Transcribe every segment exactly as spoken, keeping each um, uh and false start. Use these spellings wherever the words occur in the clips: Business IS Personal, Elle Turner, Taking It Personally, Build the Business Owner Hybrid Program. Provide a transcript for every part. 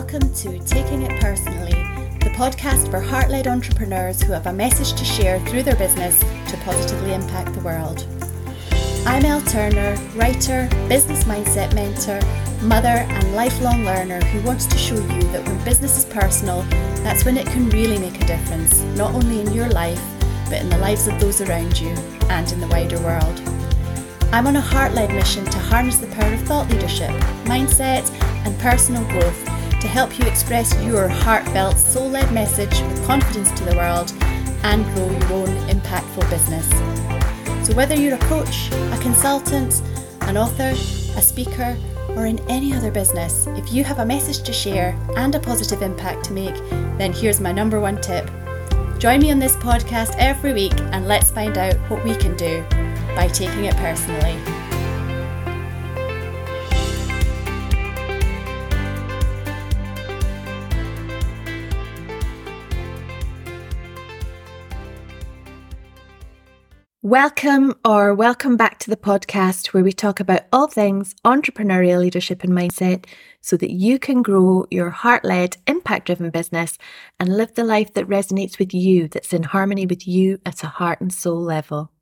welcome to Taking It Personally, the podcast for heart-led entrepreneurs who have a message to share through their business to positively impact the world. I'm Elle Turner, writer, business mindset mentor, mother and lifelong learner who wants to show you that when business is personal, that's when it can really make a difference, not only in your life, but in the lives of those around you and in the wider world. I'm on a heart-led mission to harness the power of thought leadership, mindset and personal growth to help you express your heartfelt, soul-led message with confidence to the world and grow your own impactful business. So whether you're a coach, a consultant, an author, a speaker or in any other business, if you have a message to share and a positive impact to make, then here's my number one tip. Join me on this podcast every week and let's find out what we can do by taking it personally. Welcome or welcome back to the podcast where we talk about all things entrepreneurial leadership and mindset so that you can grow your heart-led, impact-driven business and live the life that resonates with you, that's in harmony with you at a heart and soul level.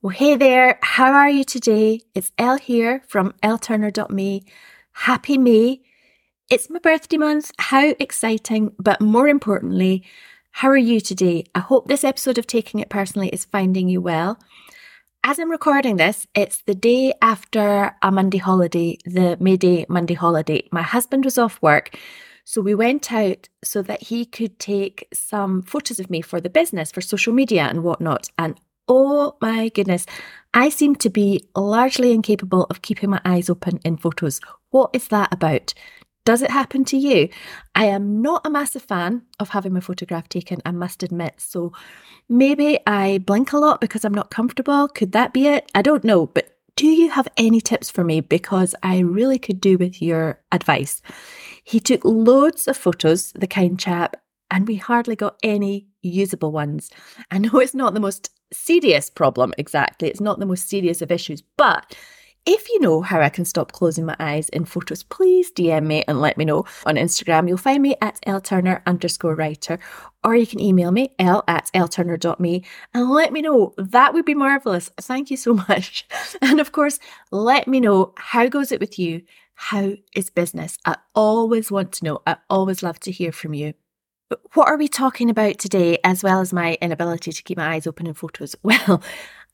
Well, hey there, how are you today? It's Elle here from elle turner dot me. Happy May. It's my birthday month. How exciting, but more importantly, how are you today? I hope this episode of Taking It Personally is finding you well. As I'm recording this, it's the day after a Monday holiday, the May Day Monday holiday. My husband was off work, so we went out so that he could take some photos of me for the business, for social media and whatnot. And oh my goodness, I seem to be largely incapable of keeping my eyes open in photos. What is that about? Does it happen to you? I am not a massive fan of having my photograph taken, I must admit. So maybe I blink a lot because I'm not comfortable. Could that be it? I don't know. But do you have any tips for me? Because I really could do with your advice. He took loads of photos, the kind chap, and we hardly got any usable ones. I know it's not the most serious problem, exactly. It's not the most serious of issues, but if you know how I can stop closing my eyes in photos, please D M me and let me know. On Instagram, you'll find me at elleturner underscore writer, or you can email me, l at elleturner dot me, and let me know. That would be marvellous. Thank you so much. And of course, let me know, how goes it with you? How is business? I always want to know. I always love to hear from you. But what are we talking about today, as well as my inability to keep my eyes open in photos? Well,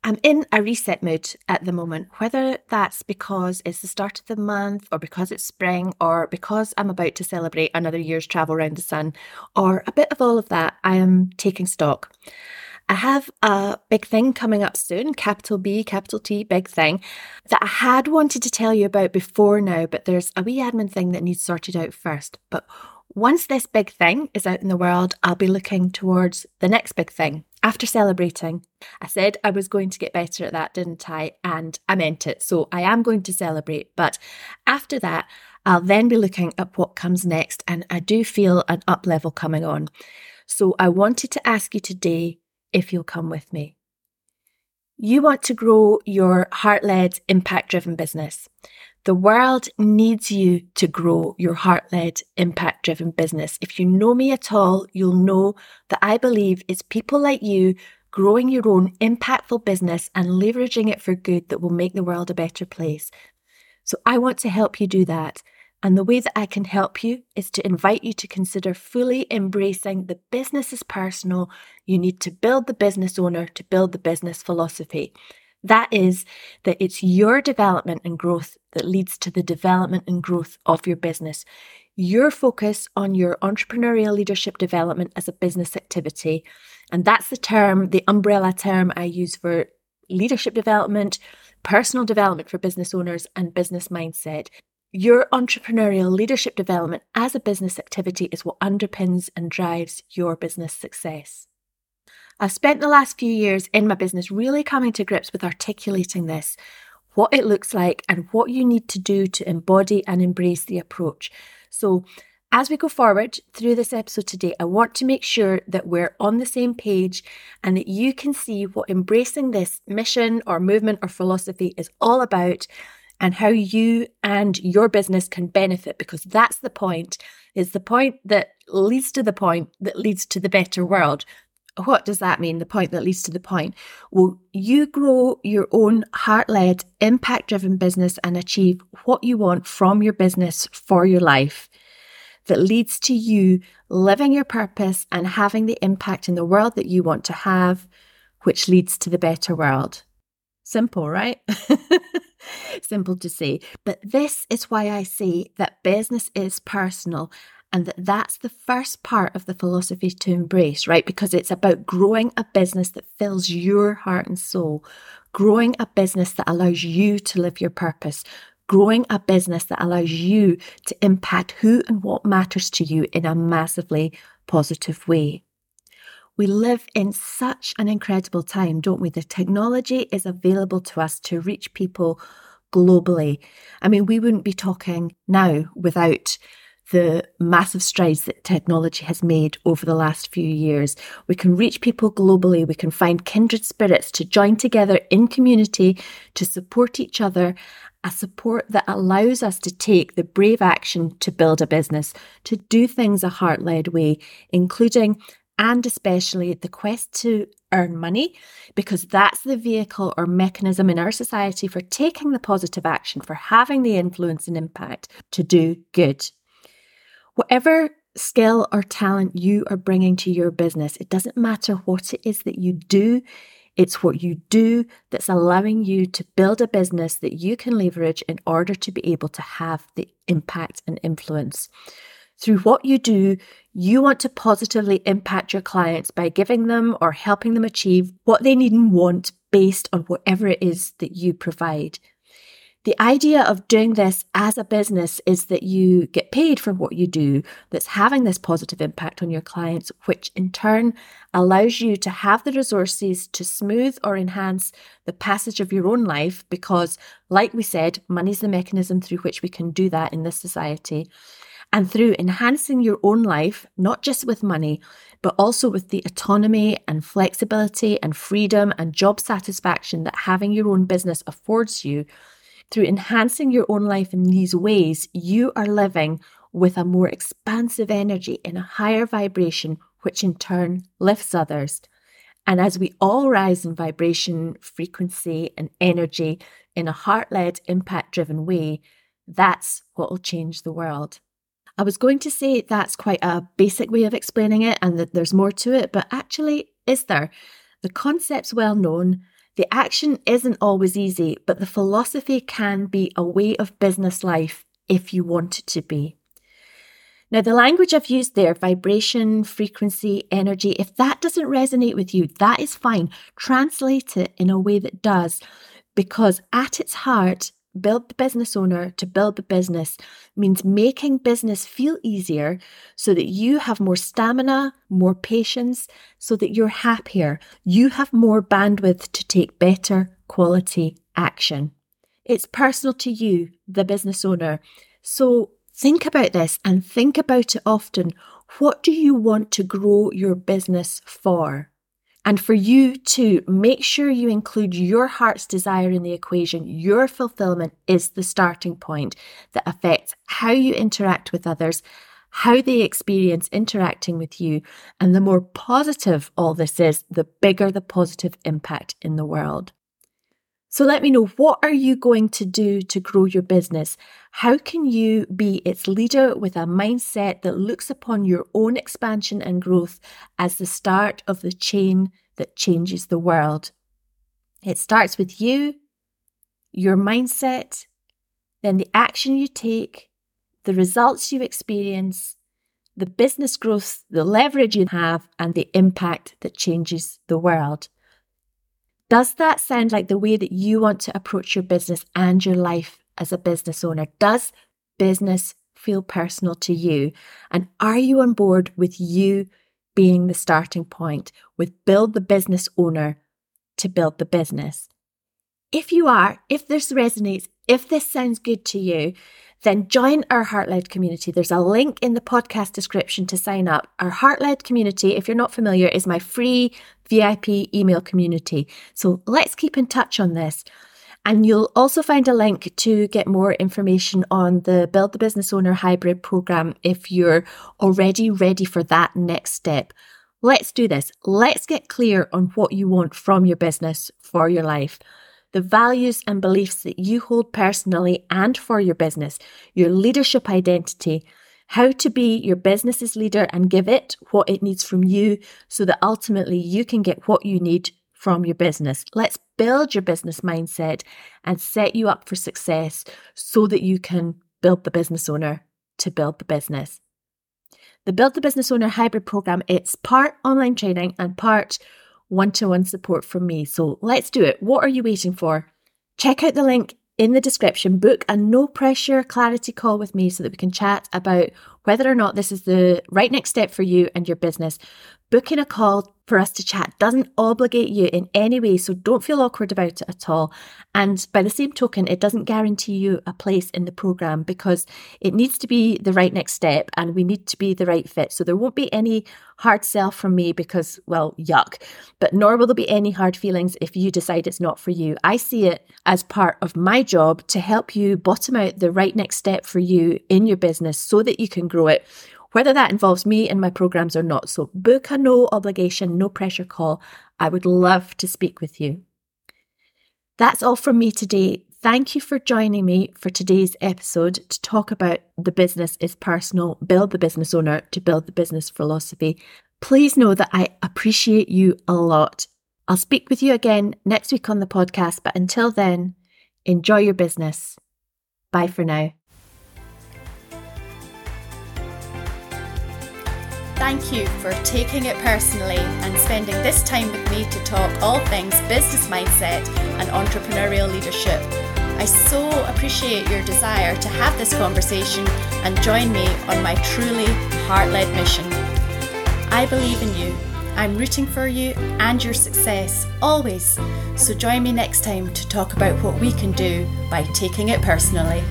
I'm in a reset mood at the moment, whether that's because it's the start of the month or because it's spring or because I'm about to celebrate another year's travel around the sun or a bit of all of that. I am taking stock. I have a big thing coming up soon, capital B, capital T, big thing, that I had wanted to tell you about before now, but there's a wee admin thing that needs sorted out first. But once this big thing is out in the world, I'll be looking towards the next big thing after celebrating. I said I was going to get better at that, didn't I? And I meant it. So I am going to celebrate. But after that, I'll then be looking at what comes next. And I do feel an up level coming on. So I wanted to ask you today if you'll come with me. You want to grow your heart-led, impact-driven business. The world needs you to grow your heart-led, impact-driven business. If you know me at all, you'll know that I believe it's people like you growing your own impactful business and leveraging it for good that will make the world a better place. So I want to help you do that. And the way that I can help you is to invite you to consider fully embracing the business is personal. You need to build the business owner to build the business philosophy. That is, that it's your development and growth that leads to the development and growth of your business. Your focus on your entrepreneurial leadership development as a business activity. And that's the term, the umbrella term I use for leadership development, personal development for business owners, and business mindset. Your entrepreneurial leadership development as a business activity is what underpins and drives your business success. I've spent the last few years in my business really coming to grips with articulating this, what it looks like and what you need to do to embody and embrace the approach. So as we go forward through this episode today, I want to make sure that we're on the same page and that you can see what embracing this mission or movement or philosophy is all about and how you and your business can benefit, because that's the point. It's the point that leads to the point that leads to the better world. What does that mean? The point that leads to the point. Well, you grow your own heart-led, impact-driven business and achieve what you want from your business for your life that leads to you living your purpose and having the impact in the world that you want to have, which leads to the better world. Simple, right? Simple to say. But this is why I say that business is personal, and that that's the first part of the philosophy to embrace, right? Because it's about growing a business that fills your heart and soul, growing a business that allows you to live your purpose, growing a business that allows you to impact who and what matters to you in a massively positive way. We live in such an incredible time, don't we? The technology is available to us to reach people globally. I mean, we wouldn't be talking now without the massive strides that technology has made over the last few years. We can reach people globally. We can find kindred spirits to join together in community, to support each other, a support that allows us to take the brave action to build a business, to do things a heart-led way, including and especially the quest to earn money, because that's the vehicle or mechanism in our society for taking the positive action, for having the influence and impact to do good. Whatever skill or talent you are bringing to your business, it doesn't matter what it is that you do, it's what you do that's allowing you to build a business that you can leverage in order to be able to have the impact and influence. Through what you do, you want to positively impact your clients by giving them or helping them achieve what they need and want based on whatever it is that you provide. The idea of doing this as a business is that you get paid for what you do that's having this positive impact on your clients, which in turn allows you to have the resources to smooth or enhance the passage of your own life, because, like we said, money's the mechanism through which we can do that in this society. And through enhancing your own life, not just with money, but also with the autonomy and flexibility and freedom and job satisfaction that having your own business affords you, through enhancing your own life in these ways, you are living with a more expansive energy in a higher vibration, which in turn lifts others. And as we all rise in vibration, frequency, and energy in a heart-led, impact-driven way, that's what will change the world. I was going to say that's quite a basic way of explaining it and that there's more to it, but actually, is there? The concept's well known. The action isn't always easy, but the philosophy can be a way of business life if you want it to be. Now, the language I've used there, vibration, frequency, energy, if that doesn't resonate with you, that is fine. Translate it in a way that does, because at its heart, build the business owner to build the business means making business feel easier so that you have more stamina, more patience, so that you're happier. You have more bandwidth to take better quality action. It's personal to you, the business owner. So think about this and think about it often. What do you want to grow your business for? And for you to make sure you include your heart's desire in the equation. Your fulfillment is the starting point that affects how you interact with others, how they experience interacting with you. And the more positive all this is, the bigger the positive impact in the world. So let me know, what are you going to do to grow your business? How can you be its leader with a mindset that looks upon your own expansion and growth as the start of the chain that changes the world? It starts with you, your mindset, then the action you take, the results you experience, the business growth, the leverage you have, and the impact that changes the world. Does that sound like the way that you want to approach your business and your life as a business owner? Does business feel personal to you? And are you on board with you being the starting point, with build the business owner to build the business? If you are, if this resonates, if this sounds good to you, then join our Heart-Led community. There's a link in the podcast description to sign up. Our Heart-Led community, if you're not familiar, is my free V I P email community. So let's keep in touch on this. And you'll also find a link to get more information on the Build the Business Owner Hybrid Program if you're already ready for that next step. Let's do this. Let's get clear on what you want from your business for your life. The values and beliefs that you hold personally and for your business, your leadership identity, how to be your business's leader and give it what it needs from you so that ultimately you can get what you need from your business. Let's build your business mindset and set you up for success so that you can build the business owner to build the business. The Build the Business Owner Hybrid Program, it's part online training and part one-to-one support from me. So let's do it. What are you waiting for? Check out the link in the description. Book a no-pressure clarity call with me so that we can chat about whether or not this is the right next step for you and your business. Booking a call for us to chat doesn't obligate you in any way, so don't feel awkward about it at all. And by the same token, it doesn't guarantee you a place in the program because it needs to be the right next step and we need to be the right fit. So there won't be any hard sell from me because, well, yuck. But nor will there be any hard feelings if you decide it's not for you. I see it as part of my job to help you bottom out the right next step for you in your business so that you can grow it, whether that involves me and my programs or not. So book a no obligation, no pressure call. I would love to speak with you. That's all from me today. Thank you for joining me for today's episode to talk about the Business is Personal, Build the Business Owner to Build the Business philosophy. Please know that I appreciate you a lot. I'll speak with you again next week on the podcast, but until then, enjoy your business. Bye for now. Thank you for taking it personally and spending this time with me to talk all things business mindset and entrepreneurial leadership. I so appreciate your desire to have this conversation and join me on my truly heart-led mission. I believe in you. I'm rooting for you and your success, always. So join me next time to talk about what we can do by taking it personally.